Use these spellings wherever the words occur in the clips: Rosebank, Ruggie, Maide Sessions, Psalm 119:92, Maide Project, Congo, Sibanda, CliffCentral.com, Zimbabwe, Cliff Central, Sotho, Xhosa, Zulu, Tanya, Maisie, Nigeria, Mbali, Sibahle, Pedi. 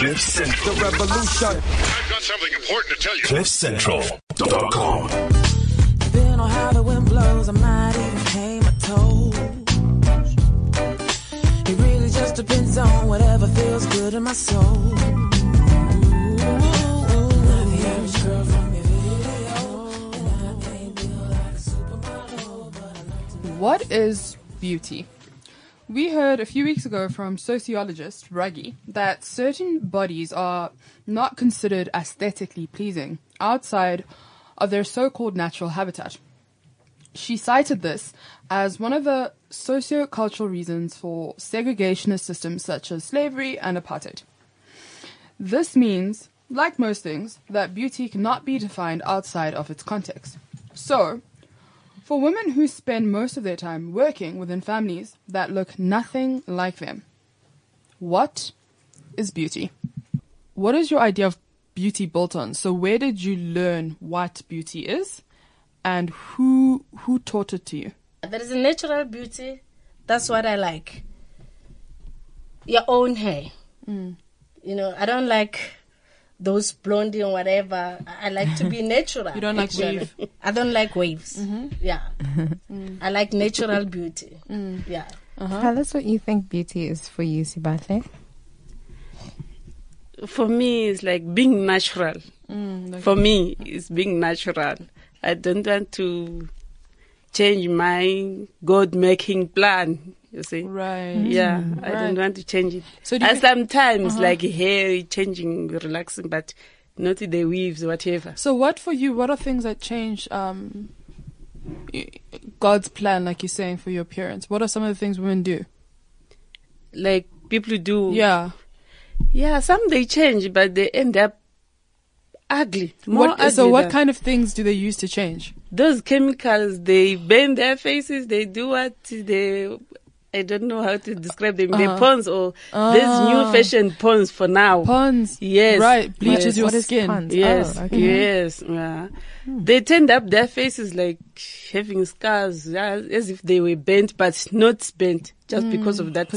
Cliff Central. The revolution. I've got something important to tell you. CliffCentral.com. Depending on how the wind blows, I might even pay my toll. It really just depends on whatever feels good in my soul. What is beauty? We heard a few weeks ago from sociologist Ruggie that certain bodies are not considered aesthetically pleasing outside of their so-called natural habitat. She cited this as one of the socio-cultural reasons for segregationist systems such as slavery and apartheid. This means, like most things, that beauty cannot be defined outside of its context. So, for women who spend most of their time working within families that look nothing like them, what is beauty? What is your idea of beauty built on? So where did you learn what beauty is, and who taught it to you? There is a natural beauty. That's what I like. Your own hair. Mm. You know, I don't like those blondie or whatever. I like to be natural. You don't like wave. I don't like waves. Mm-hmm. Yeah. Mm. I like natural beauty. Mm. Yeah. Uh-huh. Tell us what you think beauty is for you, Sibahle. For me, it's like being natural. Mm, okay. For me, it's being natural. I don't want to change my God-making plan. You see? Right. Yeah, right. I don't want to change it. So sometimes, uh-huh, like hair, changing, relaxing, but not the weaves, whatever. So what for you, what are things that change God's plan, like you're saying, for your appearance? What are some of the things women do? Like people do. Yeah. Yeah, some they change, but they end up ugly. What kind of things do they use to change? Those chemicals, they burn their faces, they do what they... I don't know how to describe them. They're pawns or these new fashion pawns for now. Pawns. Yes. Right. Bleaches your skin. Yes. Oh, okay. Yes. Yeah. Hmm. They turned up their faces like having scars, as if they were burnt, but not burnt, just because of that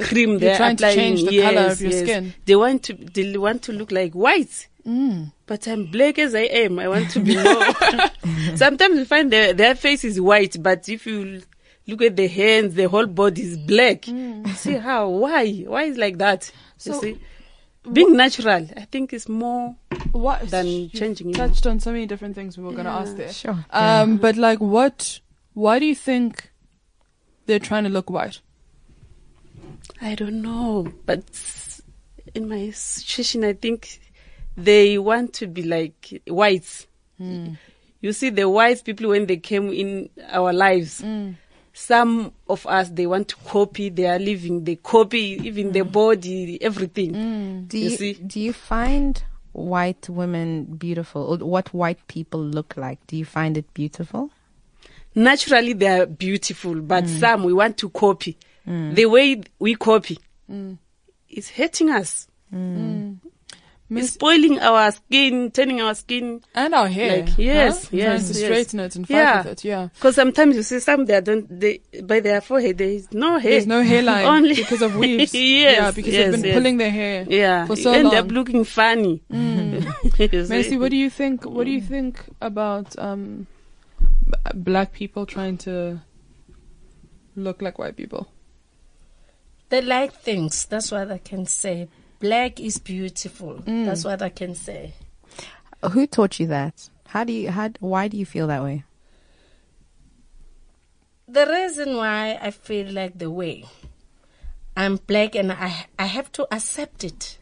cream they're trying applying. To change the color of your skin. They want to look like white. Mm. But I'm black as I am. I want to be more. Sometimes you find their face is white, but if you look at the hands, the whole body is black. Mm. See how? Why is like that? So you see, being natural, I think, is more than changing. You touched on so many different things we were going to ask there. Sure. Yeah. But like, why do you think they're trying to look white? I don't know. But in my situation, I think they want to be like whites. Mm. You see, the white people, when they came in our lives, some of us, they want to copy their living. They copy even their body, everything. Mm. Do you find white women beautiful? Or what white people look like? Do you find it beautiful? Naturally, they are beautiful, but some we want to copy. Mm. The way we copy is hurting us. Mm. It's spoiling our skin, turning our skin. And our hair. Like, yes, huh? Yes. Trying to straighten it and fight with it, yeah. Because sometimes you see some, by their forehead, there is no hair. There's no hairline. Only because of weaves. Yes. Yeah, because they've been pulling their hair for so long. You end up looking funny. Mm. Maisie, what do you think about black people trying to look like white people? They like things. That's what I can say. Black is beautiful. Mm. That's what I can say. Who taught you that? Why do you feel that way? The reason why I feel like the way I'm black, and I have to accept it,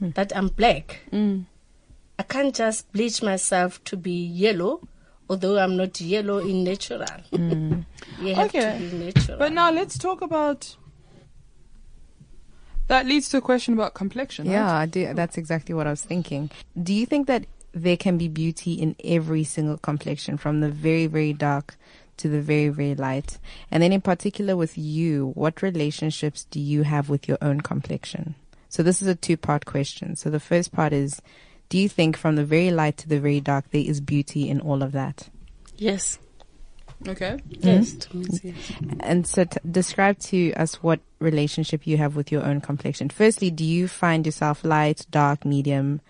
that I'm black. Mm. I can't just bleach myself to be yellow, although I'm not yellow in natural. Mm. You have to be natural. But now let's talk about... That leads to a question about complexion, right? Yeah, that's exactly what I was thinking. Do you think that there can be beauty in every single complexion, from the very, very dark to the very, very light? And then in particular with you, what relationships do you have with your own complexion? So this is a two-part question. So the first part is, do you think from the very light to the very dark, there is beauty in all of that? Yes. Okay. Mm-hmm. And so describe to us what relationship you have with your own complexion. Firstly, do you find yourself light, dark, medium,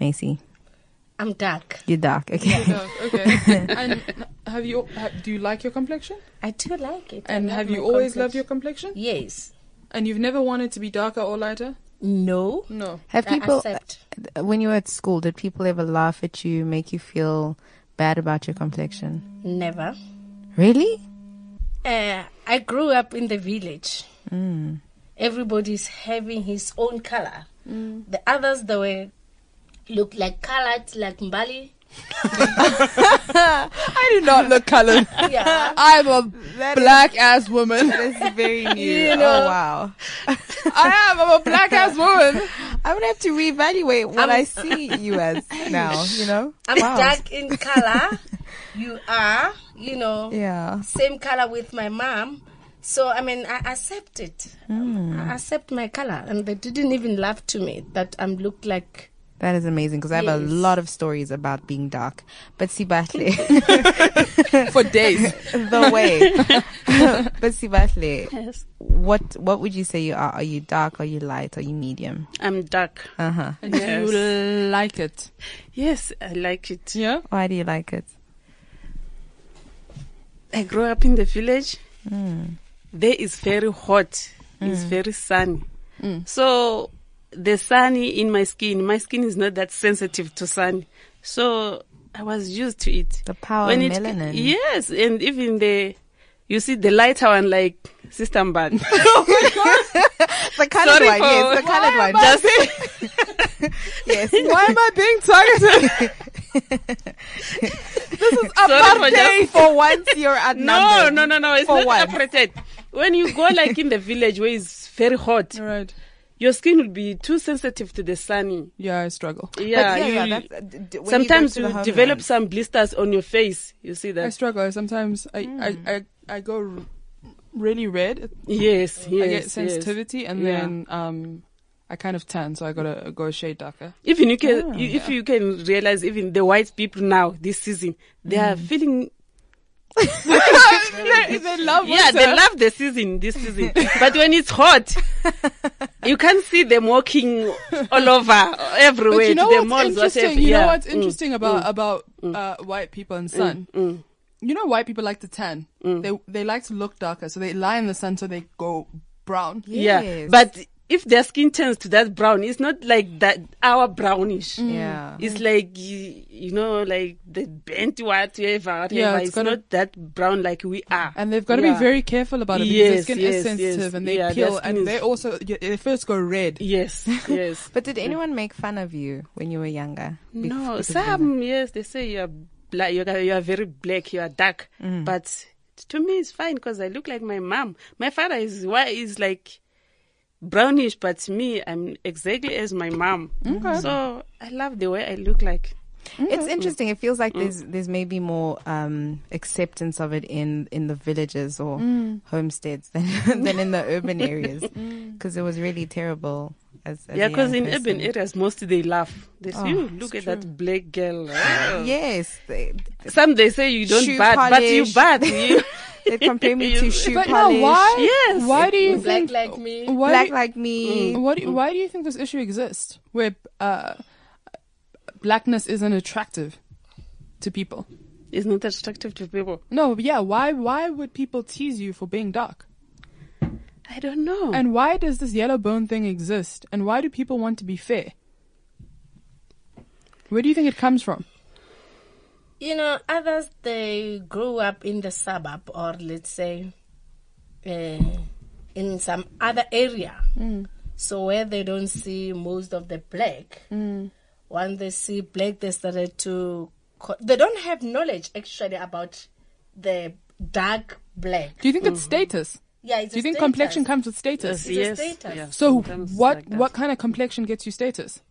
Maisie? I'm dark. You're dark. Okay. Dark, okay. And do you like your complexion? I do like it. And have you always loved your complexion? Yes. And you've never wanted to be darker or lighter? No. No. Have people, when you were at school, did people ever laugh at you, make you feel bad about your complexion? Never. Really? I grew up in the village. Mm. Everybody's having his own color. Mm. The others, they were look like colored, like Mbali. I do not look colored. Yeah. I'm a black ass woman. That is very new. You know. Oh wow. I am. I'm a black ass woman. I'm gonna have to reevaluate what I see you as now. You know. I'm dark in color. You are. You know. Yeah. Same color with my mom. So I mean, I accept it. Mm. I accept my color, and they didn't even laugh to me that I'm looked like. That is amazing because I have a lot of stories about being dark. But Sibahle. For days. The way. But Sibahle, yes. What would you say you are? Are you dark? Are you light? Are you medium? I'm dark. Uh-huh. And yes. You like it? Yes, I like it. Yeah. Why do you like it? I grew up in the village. Mm. There is very hot. Mm. It's very sunny. Mm. So... the sun in my skin is not that sensitive to sun. So I was used to it. The power of melanin. Yes, and even you see the lighter one like Sister Mban. Oh my God. The colored one, yes, the colored one. Yes. Why am I being targeted? This is apartheid for once you're at number. No, it's not apartheid. When you go like in the village where it's very hot. Right. Your skin will be too sensitive to the sun. Yeah, I struggle. Sometimes you develop some blisters on your face. You see that? I struggle. Sometimes I go really red. Yes. I get sensitivity, and then I kind of tan, so I gotta go a shade darker. Even you can, if you can realize, even the white people now this season, they are feeling. They love the season this season, but when it's hot, you can see them walking all over everywhere. But you know what's interesting about white people and sun. Mm. You know, white people like to tan. Mm. They like to look darker, so they lie in the sun, so they go brown. Yes. Yeah, but if their skin turns to that brown, it's not like that our brownish. Mm. Yeah, it's like like the bent whatever. Yeah, it's not that brown like we are. And they've got to be very careful about it because their skin is sensitive and they peel and they also they first go red. Yes, yes. But did anyone make fun of you when you were younger? No, some they say you are black. You are very black. You are dark. Mm. But to me, it's fine because I look like my mom. My father is like brownish, but me, I'm exactly as my mom. Okay. So I love the way I look like. Okay. It's interesting. It feels like there's maybe more acceptance of it in the villages or homesteads than in the urban areas because it was really terrible. Because in urban areas, mostly they laugh. They say, "You look at that black girl." Yes. Some they say you don't bat, but you bat. They compare me to shoe polish. But no, why? Yes. Why do you think black like me? Why do you think this issue exists where blackness isn't attractive to people? It's not attractive to people. No, yeah. Why would people tease you for being dark? I don't know. And why does this yellow bone thing exist? And why do people want to be fair? Where do you think it comes from? You know, others, they grew up in the suburb or let's say in some other area. Mm. So where they don't see most of the black, when they see black, they started to... They don't have knowledge actually about the dark black. Do you think it's status? Yeah, it's Do you think status. Complexion comes with status? Yes. Status. Yeah, so what kind of complexion gets you status?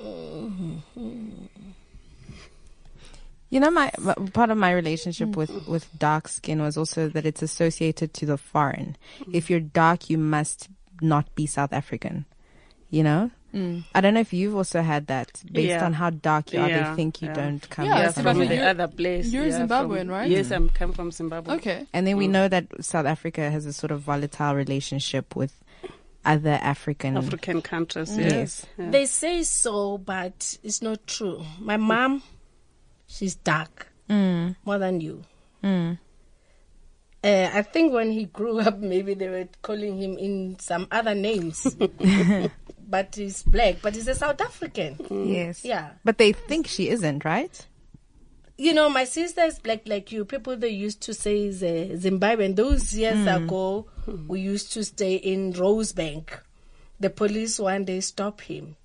Mm-hmm. You know, part of my relationship with dark skin was also that it's associated to the foreign. If you're dark, you must not be South African, you know? I don't know if you've also had that based on how dark you are. They think you don't come from the other place. You're Zimbabwean, right? Yes, I come from Zimbabwe. Okay. And then we know that South Africa has a sort of volatile relationship with other African countries. Yes. Yeah. They say so, but it's not true. My mom, she's dark more than you. I think when he grew up, maybe they were calling him in some other names. But he's black, but he's a South African. Yes. Yeah. But they think she isn't, right? You know, my sister is black like you. People they used to say is Zimbabwean. Those years ago, we used to stay in Rosebank. The police one day stopped him.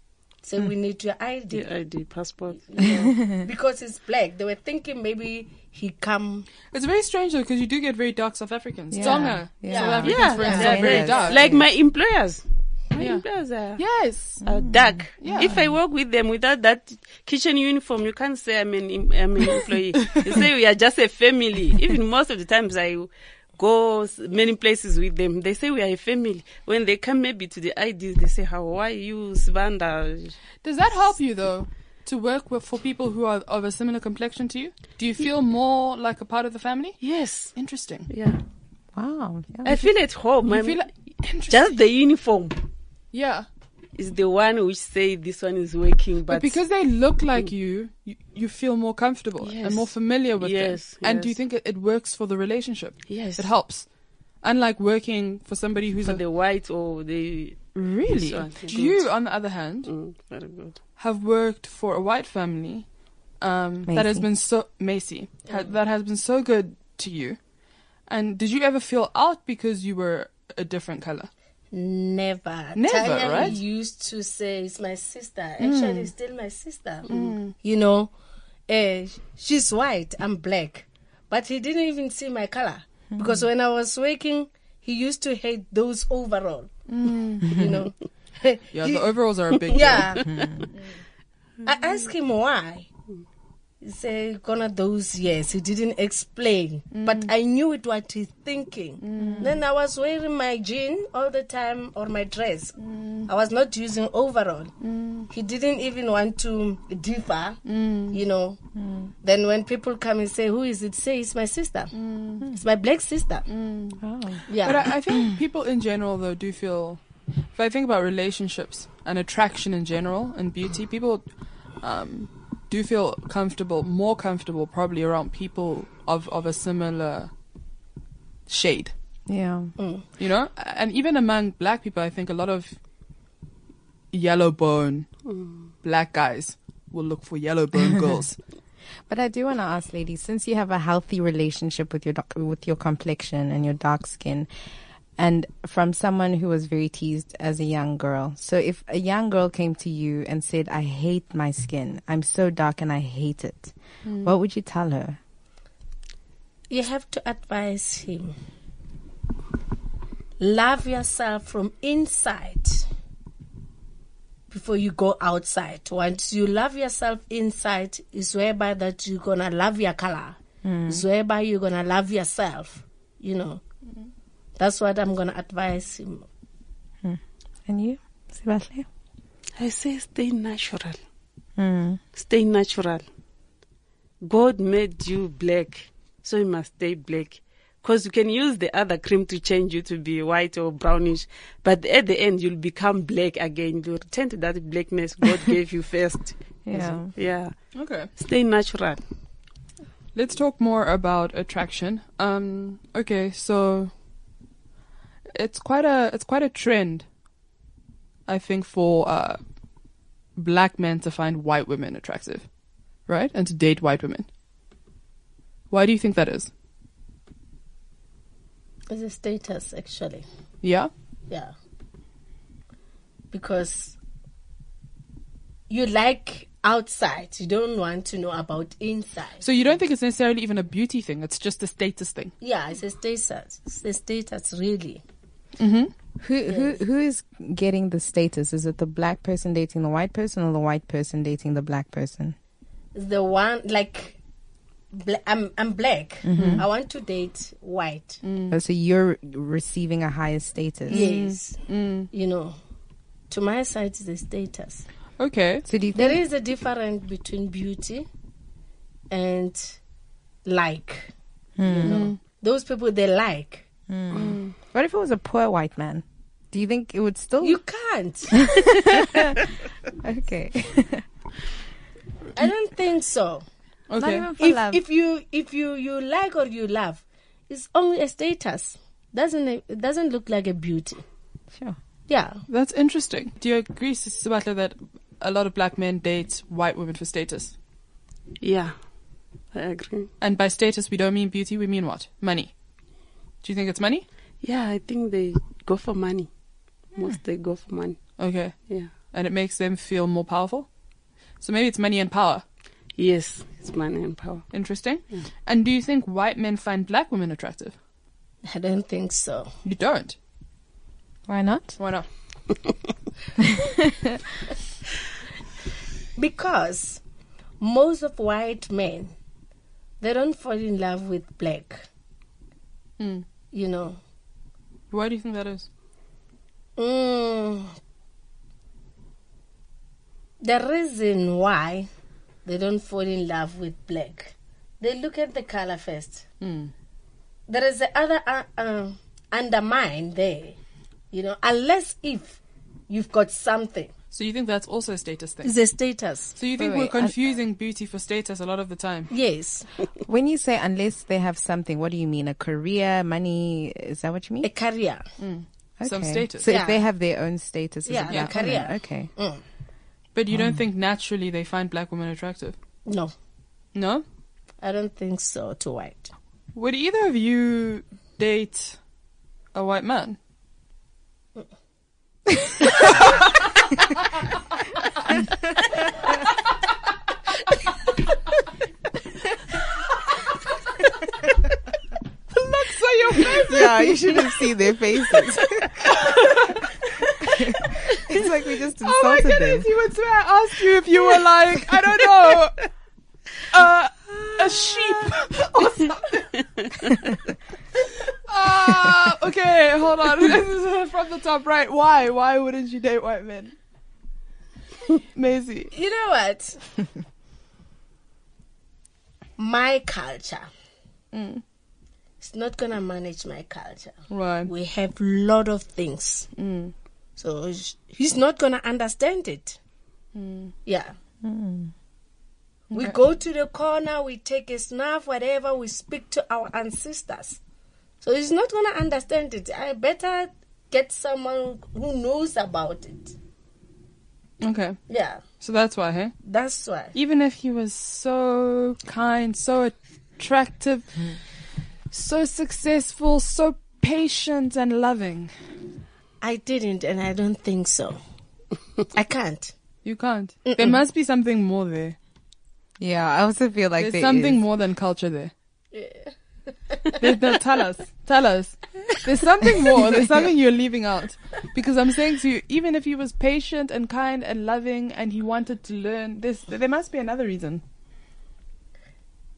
Say, we need your ID. Your ID, passport. You know, because he's black. They were thinking maybe he come. It's very strange, though, because you do get very dark South Africans. Stronger South Africans, for instance, are very dark. Like my employers. Yes. Dark. Yeah. If I work with them without that kitchen uniform, you can't say I'm an employee. You say we are just a family. Even most of the times I go many places with them, they say we are a family. When they come maybe to the IDs, they say, how are you, Sibanda? Does that help you, though, to work with for people who are of a similar complexion to you? Do you feel more like a part of the family? Yes. Interesting. Yeah. Wow. Yeah, I feel at home. Feel like, just the uniform. Yeah. Is the one which say this one is working. But because they look like you feel more comfortable and more familiar with them. And do you think it works for the relationship? Yes. It helps. Unlike working for somebody who's... For the white or the... Really? You, on the other hand, very good, have worked for a white family that has been so... Maisie. That has been so good to you. And did you ever feel out because you were a different color? Never, Tanya right? used to say it's my sister. Actually, it's still my sister. You know, she's white, I'm black. But he didn't even see my color. Because when I was working, he used to hate those overalls. You know. The overalls are a big deal. I asked him why. He said, gonna those years. He didn't explain. But I knew it what he's thinking. Then I was wearing my jean all the time or my dress. I was not using overall. He didn't even want to differ, you know. Then when people come and say, who is it? Say, it's my sister. It's my black sister. Oh. Yeah. But I think people in general, though, do feel... If I think about relationships and attraction in general and beauty, people... do feel more comfortable probably around people of a similar shade. Yeah. You know? And even among black people, I think a lot of yellow bone black guys will look for yellow bone girls. But I do want to ask, ladies, since you have a healthy relationship with your complexion and your dark skin, and from someone who was very teased as a young girl. So if a young girl came to you and said, I hate my skin. I'm so dark and I hate it. What would you tell her? You have to advise him. Love yourself from inside before you go outside. Once you love yourself inside, it's whereby that you're going to love your color. It's whereby you're going to love yourself, you know. That's what I'm going to advise him. And you, Sibahle? I say stay natural. Stay natural. God made you black, so you must stay black. Because you can use the other cream to change you to be white or brownish. But at the end, you'll become black again. You'll return to that blackness God gave you first. Yeah. Okay. Stay natural. Let's talk more about attraction. Okay, so... It's quite a trend, I think, for black men to find white women attractive, right? And to date white women. Why do you think that is? It's a status, actually. Yeah? Yeah. Because you like outside. You don't want to know about inside. So you don't think it's necessarily even a beauty thing. It's just a status thing. Yeah, it's a status. It's a status, really. Who is getting the status? Is it the black person dating the white person, or the white person dating the black person? The one like I'm black. I want to date white. So you're receiving a higher status. Yes. You know, To my side, it's a status. Okay. So there is a difference between beauty and like. Mm. You know, those people, they like. Mm. Mm. What if it was a poor white man? Do you think it would still? You can't. Okay. I don't think so. Okay. Not even for love. If you like or you love, it's only a status. It doesn't look like a beauty. Sure. Yeah. That's interesting. Do you agree, Sister Sibahle, that a lot of black men date white women for status? Yeah, I agree. And by status, we don't mean beauty. We mean what? Money. Do you think it's money? Yeah, I think they go for money. Most they go for money. Okay. Yeah. And it makes them feel more powerful? So maybe it's money and power. Yes, it's money and power. Interesting. Yeah. And do you think white men find black women attractive? I don't think so. You don't? Why not? Why not? Because most of white men, they don't fall in love with black. Mm. You know. Why do you think that is? The reason why they don't fall in love with black, they look at the color first. Mm. There is the other undermine there, you know, unless if you've got something. So you think that's also a status thing? It's a status. So you think we're confusing beauty for status a lot of the time? Yes. When you say unless they have something, what do you mean? A career, money? Is that what you mean? A career. Mm. Okay. Some status. So if they have their own status. Yeah, a career. Women. Okay. Mm. But you don't think naturally they find black women attractive? No. No? I don't think so to white. Would either of you date a white man? The looks on your faces. Yeah, you should have seen their faces. It's like we just insulted them. Oh my goodness, you would swear I asked you if you were like, I don't know, a sheep or something. Okay, hold on. This is from the top right. Why? Why wouldn't you date white men? Maisie. You know what? My culture. Mm. It's not going to manage my culture. Right. We have a lot of things. Mm. So he's not going to understand it. Mm. Yeah. Mm. We go to the corner, we take a snuff, whatever, we speak to our ancestors. So he's not going to understand it. I better get someone who knows about it. Okay. Yeah. So that's why, hey? That's why. Even if he was so kind, so attractive, so successful, so patient and loving. I didn't, and I don't think so. I can't. You can't? Mm-mm. There must be something more there. Yeah, I also feel like there's something more than culture there. Yeah. Tell us. There's something more. There's something you're leaving out. Because I'm saying to you, even if he was patient and kind and loving and he wanted to learn, there must be another reason.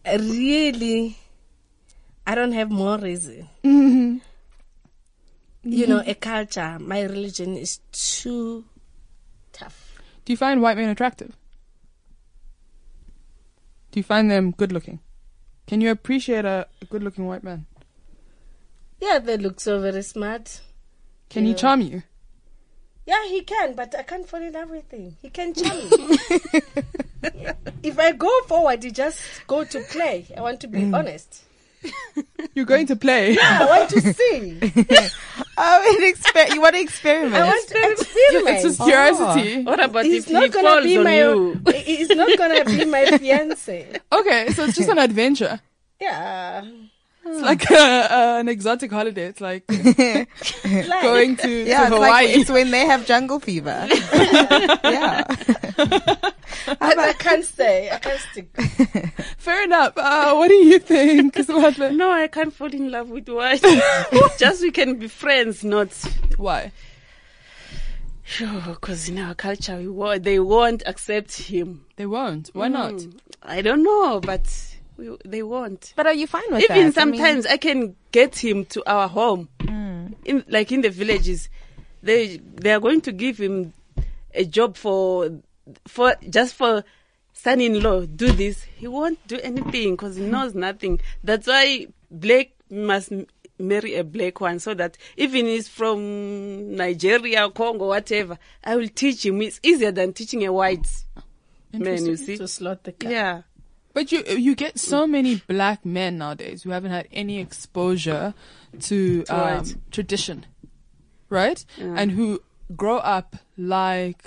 Really, I don't have more reason. Mm-hmm. You know, a culture, my religion is too tough. Do you find white men attractive? Do you find them good-looking? Can you appreciate a good-looking white man? Yeah, they look so very smart. Can he charm you? Yeah, he can, but I can't fall in love with him. He can charm me. If I go forward, he just go to play. I want to be honest. You're going to play? Yeah, I want to sing. You want to experiment? I want to experiment. It's just curiosity. What about if he falls on you? It's not going to be my fiancé. Okay, so it's just an adventure. Yeah. It's like an exotic holiday. It's like, going to Hawaii. Like, it's when they have jungle fever. Yeah. I can't stay. I can't stick. Fair enough. What do you think, Sibahle? No, I can't fall in love with white. Just we can be friends, not... Why? Because in our culture, they won't accept him. They won't? Why not? I don't know, but... They won't. But are you fine with that? Even sometimes I can get him to our home. Mm. In the villages, they are going to give him a job for son-in-law, do this. He won't do anything because he knows nothing. That's why black must marry a black one, so that even if he's from Nigeria, Congo, whatever, I will teach him. It's easier than teaching a white man, you see. To slot the cat. Yeah. But you get so many black men nowadays who haven't had any exposure to tradition, right? Yeah. And who grow up a lot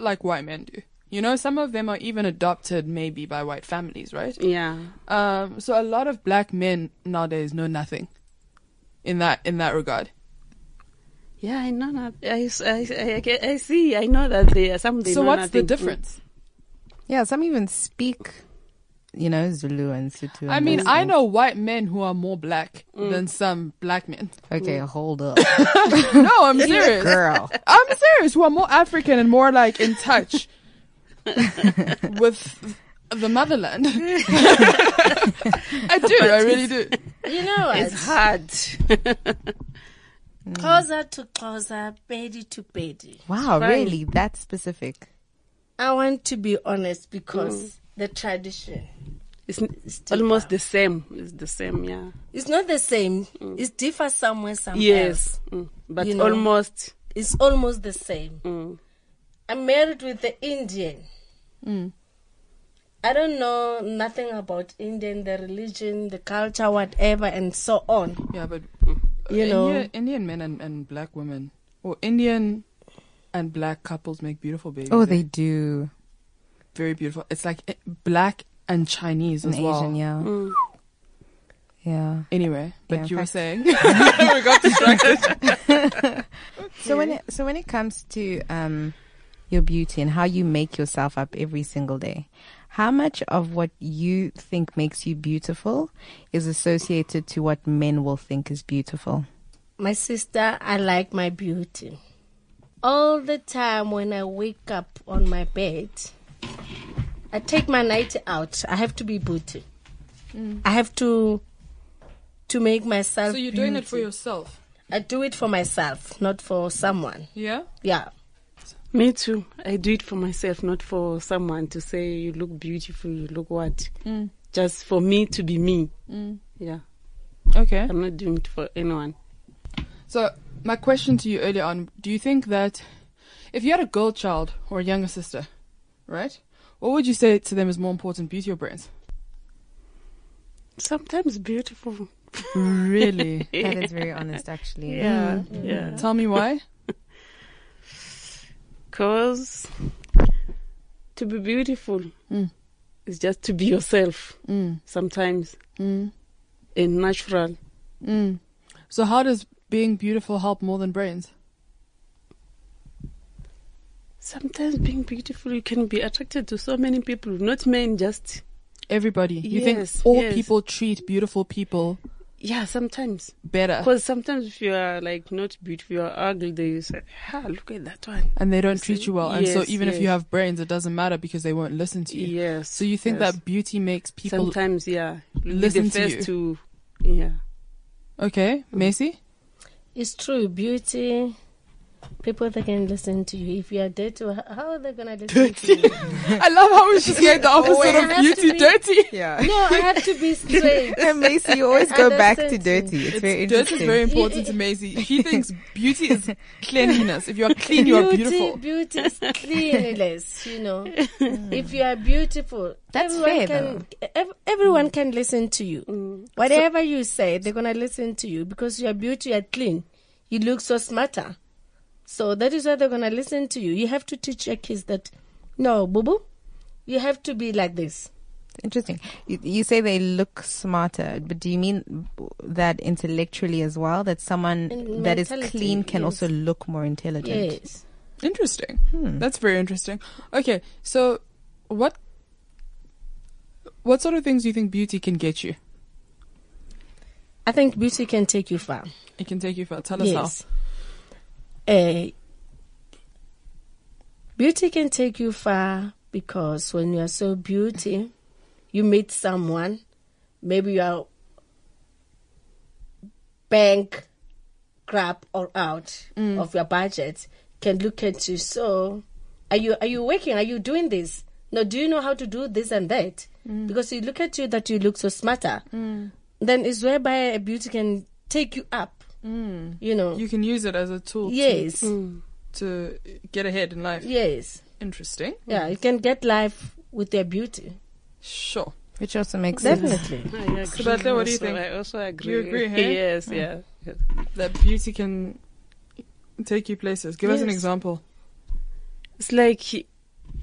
like white men do. You know, some of them are even adopted maybe by white families, right? Yeah. So a lot of black men nowadays know nothing in that regard. Yeah, I know that. I see. I know that they know nothing. So what's the difference? Yeah, some even speak, you know, Zulu and Sotho. I mean, I know white men who are more black than some black men. Okay, hold up. No, I'm serious. Girl. I'm serious. Who are more African and more like in touch with the motherland. I really do. You know what? It's hard. Xhosa to Xhosa, Pedi to Pedi. Wow, really? That specific? I want to be honest because the tradition. It's almost the same. It's the same, yeah. It's not the same. It differs somewhere yes, else. But you almost. Know, it's almost the same. I'm married with the Indian. I don't know nothing about Indian, the religion, the culture, whatever, and so on. Yeah, but Indian men and black women, or Indian and black couples make beautiful babies. Oh, they do. Very beautiful. It's like black and Chinese and as well. Asian, yeah. Yeah. Anyway, but you were saying we got distracted. So when it comes to your beauty and how you make yourself up every single day, how much of what you think makes you beautiful is associated to what men will think is beautiful? My sister, I like my beauty. All the time when I wake up on my bed, I take my night out. I have to be booty. I have to make myself. So you're beauty. Doing it for yourself? I do it for myself, not for someone. Yeah? Yeah. Me too. I do it for myself, not for someone to say, you look beautiful, you look what? Just for me to be me. Yeah. Okay. I'm not doing it for anyone. So my question to you earlier on, do you think that if you had a girl child or a younger sister, right, what would you say to them is more important, beauty or brains? Sometimes beautiful. Really? That is very honest, actually. Yeah. Yeah. Tell me why. Because to be beautiful is just to be yourself sometimes and natural. So how does being beautiful help more than brains? Sometimes being beautiful, you can be attracted to so many people, not men, just... Everybody. You think all people treat beautiful people... Yeah, sometimes. Better. Because sometimes if you are like not beautiful, you are ugly, they say, look at that one. And they don't treat you well. And so even if you have brains, it doesn't matter because they won't listen to you. Yes. So you think that beauty makes people sometimes, listen to you. Okay. Maisie? It's true. Beauty, people that can listen to you. If you are dirty, how are they going to listen to you? I love how we just get the opposite of beauty, dirty. Yeah. No, I have to be straight. And Maisie, you always go back to dirty. It's very interesting. Dirty is very important to Maisie. He thinks beauty is cleanliness. If you are clean, you are beautiful. Beauty is cleanliness, you know. If you are beautiful, everyone can listen to you. Whatever you say, they're going to listen to you because you are beautiful, you are clean. You look so smarter. So that is why they're going to listen to you. You have to teach your kids that, no, boo-boo, you have to be like this. Interesting. You say they look smarter, but do you mean that intellectually as well? That someone that is clean can also look more intelligent? Yes. Interesting. That's very interesting. Okay, so what sort of things do you think beauty can get you? I think beauty can take you far. It can take you far. Tell us how. Beauty can take you far because when you are so beautiful, you meet someone. Maybe you are bankrupt or out of your budget, can look at you so Are you working? Are you doing this? No, do you know how to do this and that? Mm. Because you look at you that you look so smarter. Mm. Then is whereby a beauty can take you up. Mm. You know, you can use it as a tool. Yes. To get ahead in life. Yes. Interesting. Yeah, you can get life with their beauty. Sure. Which also makes sense. Definitely. Sibahle, what do you think? I also agree. You agree, hey? Yes, yeah. That beauty can take you places. Give us an example. It's like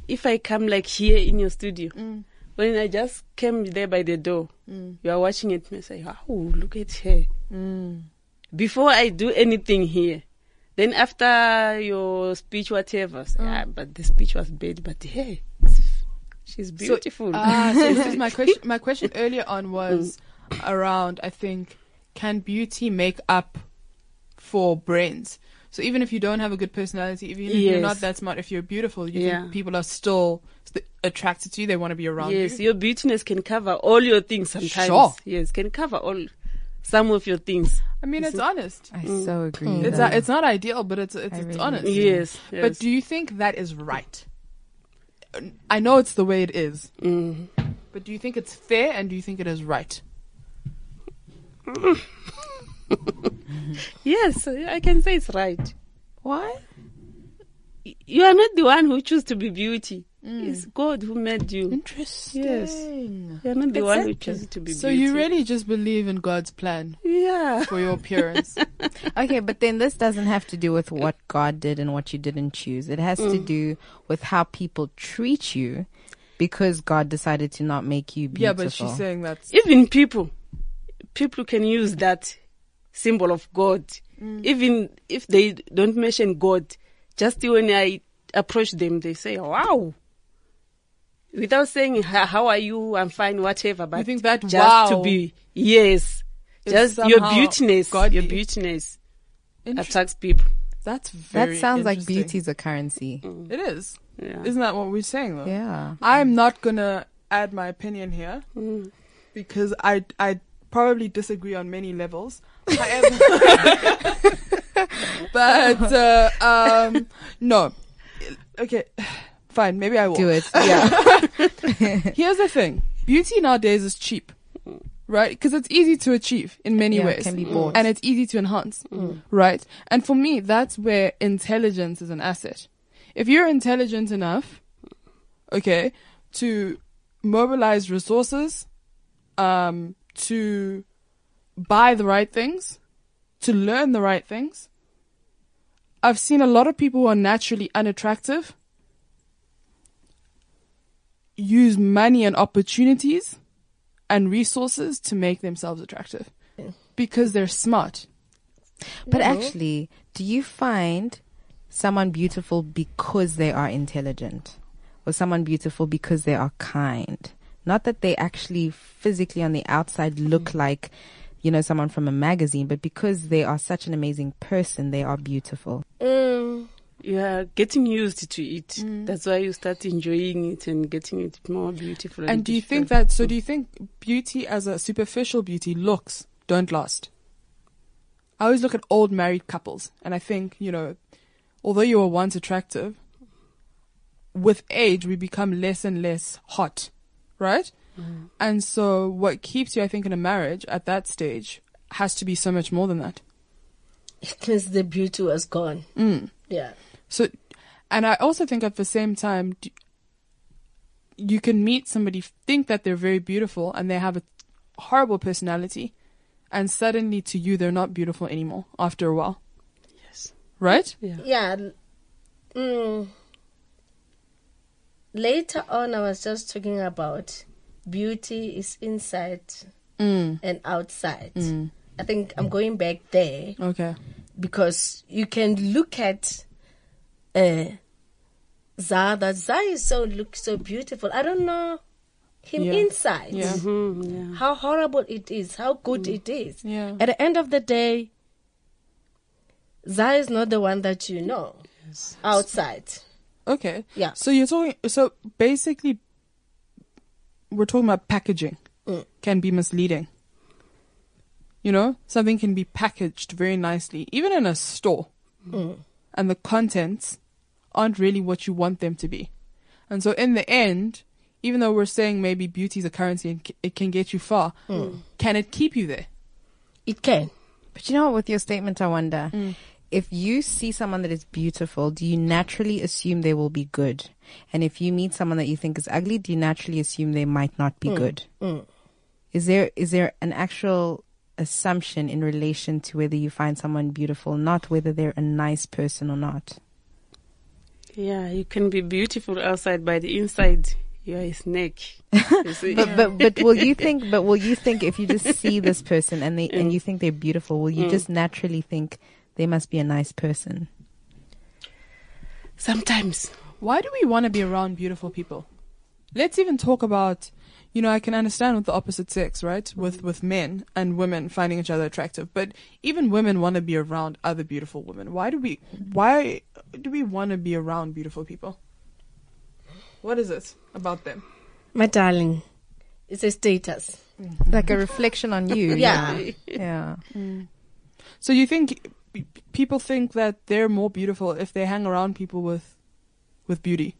if I come like here in your studio, when I just came there by the door, you are watching it and say, wow, look at her. Mm. Before I do anything here, then after your speech, whatever, say, but the speech was bad, but hey, she's beautiful. So this is my question. My question earlier on was around, I think, can beauty make up for brains? So even if you don't have a good personality, even if you're not that smart, if you're beautiful, you think people are still attracted to you. They want to be around you. Yes, your beautiness can cover all your things sometimes. Sure. Yes, can cover some of your things. I mean, it's honest. I so agree. It's not ideal, but it's honest. Yes, yes. But do you think that is right? I know it's the way it is. Mm. But do you think it's fair and do you think it is right? Yes, I can say it's right. Why? You are not the one who choose to be beauty. Mm. It's God who made you. Interesting. Yes. You're not the one who chooses to be beauty. So you really just believe in God's plan for your appearance. Okay, but then this doesn't have to do with what God did and what you didn't choose. It has to do with how people treat you because God decided to not make you beautiful. Yeah, but she's saying that. Even people can use that symbol of God. Mm. Even if they don't mention God, just when I approach them, they say, wow. Without saying, how are you? I'm fine, whatever. But you think that just to be, just your beautiness, godly. Your beautiness attracts people. That's very. That sounds like beauty is a currency. Mm. It is. Yeah. Isn't that what we're saying though? Yeah. I'm not gonna add my opinion here because I probably disagree on many levels. But no. Okay. Fine, maybe I will. Do it. Yeah. Here's the thing. Beauty nowadays is cheap, right? Because it's easy to achieve in many ways. It can be bought. And it's easy to enhance, right? And for me, that's where intelligence is an asset. If you're intelligent enough, to mobilize resources, to buy the right things, to learn the right things. I've seen a lot of people who are naturally unattractive use money and opportunities and resources to make themselves attractive because they're smart. But actually, do you find someone beautiful because they are intelligent or someone beautiful because they are kind? Not that they actually physically on the outside look like, someone from a magazine, but because they are such an amazing person, they are beautiful. You are getting used to it. That's why you start enjoying it and getting it more beautiful. And do you think that, so do you think beauty as a superficial beauty, looks don't last? I always look at old married couples and I think, although you were once attractive, with age we become less and less hot, right? Mm. And so what keeps you, I think, in a marriage at that stage has to be so much more than that. Because the beauty was gone. Mm. Yeah. So, and I also think at the same time, you can meet somebody, think that they're very beautiful and they have a horrible personality. And suddenly to you, they're not beautiful anymore after a while. Yes. Right? Yeah. Yeah. Mm. Later on, I was just talking about beauty is inside and outside. Mm. I think I'm going back there. Okay. Because you can look at Zah, that Zah is looks so beautiful. I don't know him inside. Yeah. Mm-hmm, yeah. How horrible it is, how good it is. Yeah. At the end of the day, Zah is not the one that you know outside. Okay. Yeah. So you're talking. So basically, we're talking about packaging can be misleading. Something can be packaged very nicely, even in a store. Mm. And the contents aren't really what you want them to be. And so in the end, even though we're saying maybe beauty is a currency and it can get you far, can it keep you there? It can. But you know what, with your statement, I wonder, if you see someone that is beautiful, do you naturally assume they will be good? And if you meet someone that you think is ugly, do you naturally assume they might not be good? Is there an actual assumption in relation to whether you find someone beautiful, not whether they're a nice person or not? Yeah, you can be beautiful outside, by the inside you're a snake. But will you think if you just see this person and and you think they're beautiful, will you just naturally think they must be a nice person? Sometimes. Why do we want to be around beautiful people? Let's even talk about, you know, I can understand with the opposite sex, right? With men and women finding each other attractive, but even women want to be around other beautiful women. Why do we want to be around beautiful people? What is it about them? My darling, it's a status. Like a reflection on you. Yeah. So you think people think that they're more beautiful if they hang around people with beauty?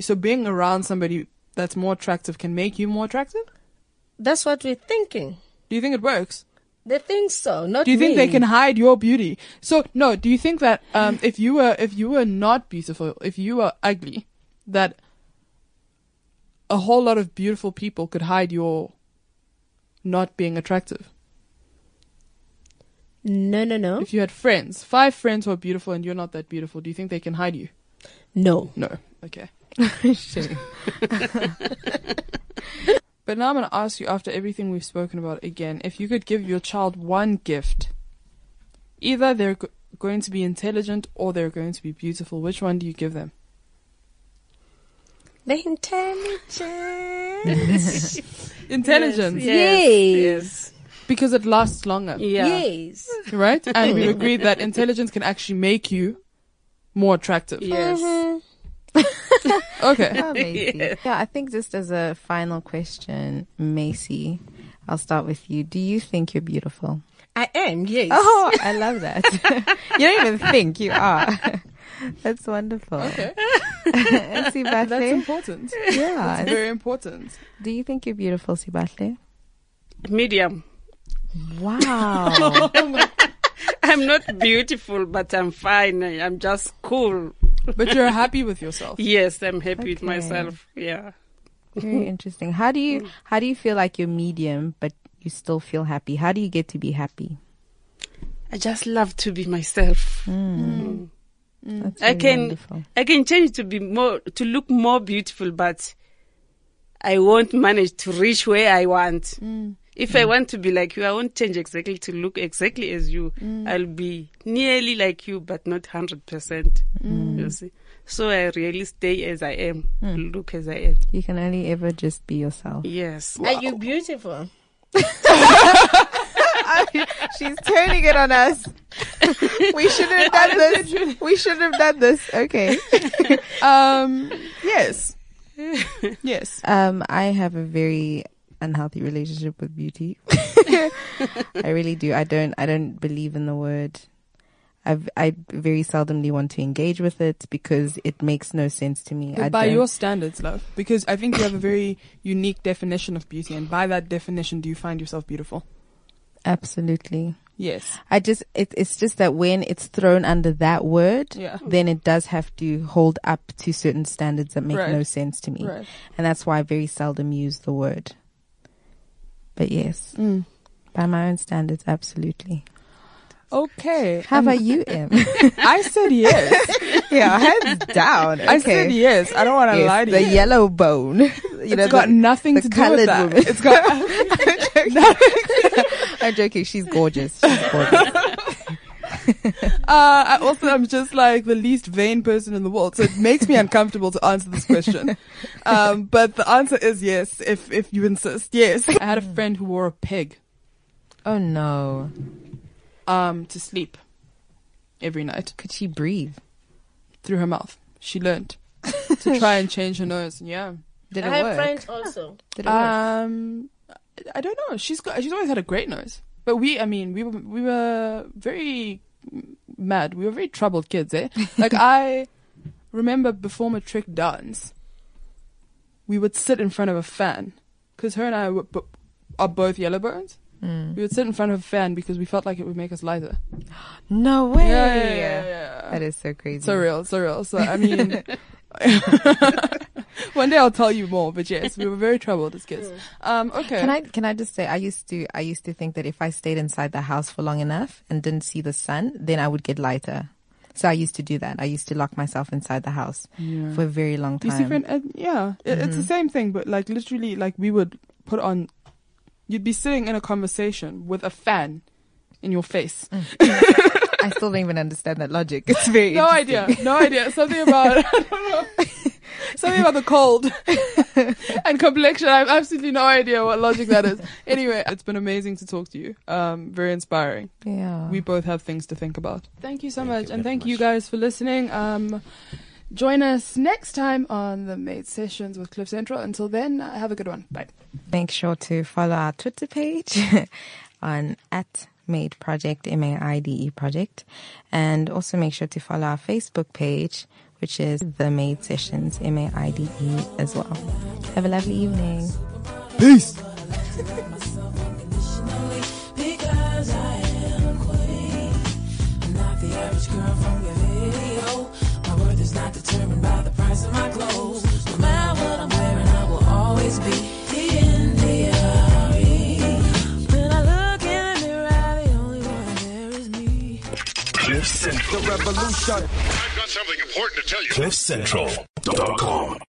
So being around somebody that's more attractive can make you more attractive? That's what we're thinking. Do you think it works? They think so. Not me. Do you think they can hide your beauty? So no. Do you think that if you were not beautiful, if you were ugly, that a whole lot of beautiful people could hide your not being attractive? No. If you had friends, 5 friends who are beautiful and you're not that beautiful, do you think they can hide you? No. Okay. Shame. But now I'm going to ask you, after everything we've spoken about again, if you could give your child one gift, either they're going to be intelligent or they're going to be beautiful, which one do you give them? The intelligence. Intelligence. Yes. Because it lasts longer. Yeah. Yes. Right? And we agreed that intelligence can actually make you more attractive. Yes. Mm-hmm. Okay. Oh, Maisie. Yeah. I think just as a final question, Maisie, I'll start with you. Do you think you're beautiful? I am, yes. Oh, I love that. You don't even think, you are. That's wonderful. Okay. Sibahle? That's important. Yeah. It's very important. Do you think you're beautiful, Sibahle? Medium. Wow. I'm not beautiful, but I'm fine. I'm just cool. But you're happy with yourself. Yes, I'm happy with myself. Yeah. Very interesting. How do you feel like you're medium but you still feel happy? How do you get to be happy? I just love to be myself. I can change to be more, to look more beautiful, but I won't manage to reach where I want. If I want to be like you, I won't change exactly to look exactly as you. I'll be nearly like you, but not 100%. You see? So I really stay as I am, look as I am. You can only ever just be yourself. Yes. Wow. Are you beautiful? She's turning it on us. We shouldn't have done this. Okay. Yes. I have a very unhealthy relationship with beauty. I really do. I don't believe in the word. I very seldomly want to engage with it because it makes no sense to me. By your standards, love, because I think you have a very unique definition of beauty, and by that definition, do you find yourself beautiful? Absolutely. Yes. It's just that when it's thrown under that word, then it does have to hold up to certain standards that make no sense to me. Right. And that's why I very seldom use the word. But yes, by my own standards, absolutely. Okay. How about you, Em? I said yes. Yeah, hands down. Okay. I said yes. I don't want to lie to you. The yellow bone. It's got nothing to do with that. It's got nothing. I'm joking. She's gorgeous. I'm just like the least vain person in the world, so it makes me uncomfortable to answer this question. But the answer is yes, if you insist. Yes. I had a friend who wore a pig. Oh no. To sleep every night. Could she breathe? Through her mouth. She learned to try and change her nose. Yeah. Did it work? I have friends also. Did it work? I don't know. She's always had a great nose. But we were very mad. We were very troubled kids, eh? Like, I remember before matric dance, we would sit in front of a fan because her and I are both Yellowbones. Mm. We would sit in front of a fan because we felt like it would make us lighter. No way. Yeah. That is so crazy. So real. So, I mean, one day I'll tell you more, but yes, we were very troubled as kids. Okay. Can I just say, I used to think that if I stayed inside the house for long enough and didn't see the sun, then I would get lighter. So I used to do that. I used to lock myself inside the house for a very long time. You see, it's the same thing, but like literally, like we would put on. You'd be sitting in a conversation with a fan in your face. Mm. I still don't even understand that logic. It's very No idea. Something about I don't know. Something about the cold and complexion. I have absolutely no idea what logic that is. Anyway, it's been amazing to talk to you. Very inspiring. Yeah. We both have things to think about. Thank you so much. And thank you guys for listening. Join us next time on the Maide Sessions with Cliff Central. Until then, have a good one. Bye. Make sure to follow our Twitter page on @ Maide Project, MAIDE Project. And also make sure to follow our Facebook page, which is the Maide Sessions, MAIDE as well. Have a lovely evening. Peace. Not determined by the price of my clothes. No matter what I'm wearing, I will always be the Indian. When I look in the mirror, the only one there is me. Cliff Central Revolution. I've got something important to tell you. CliffCentral.com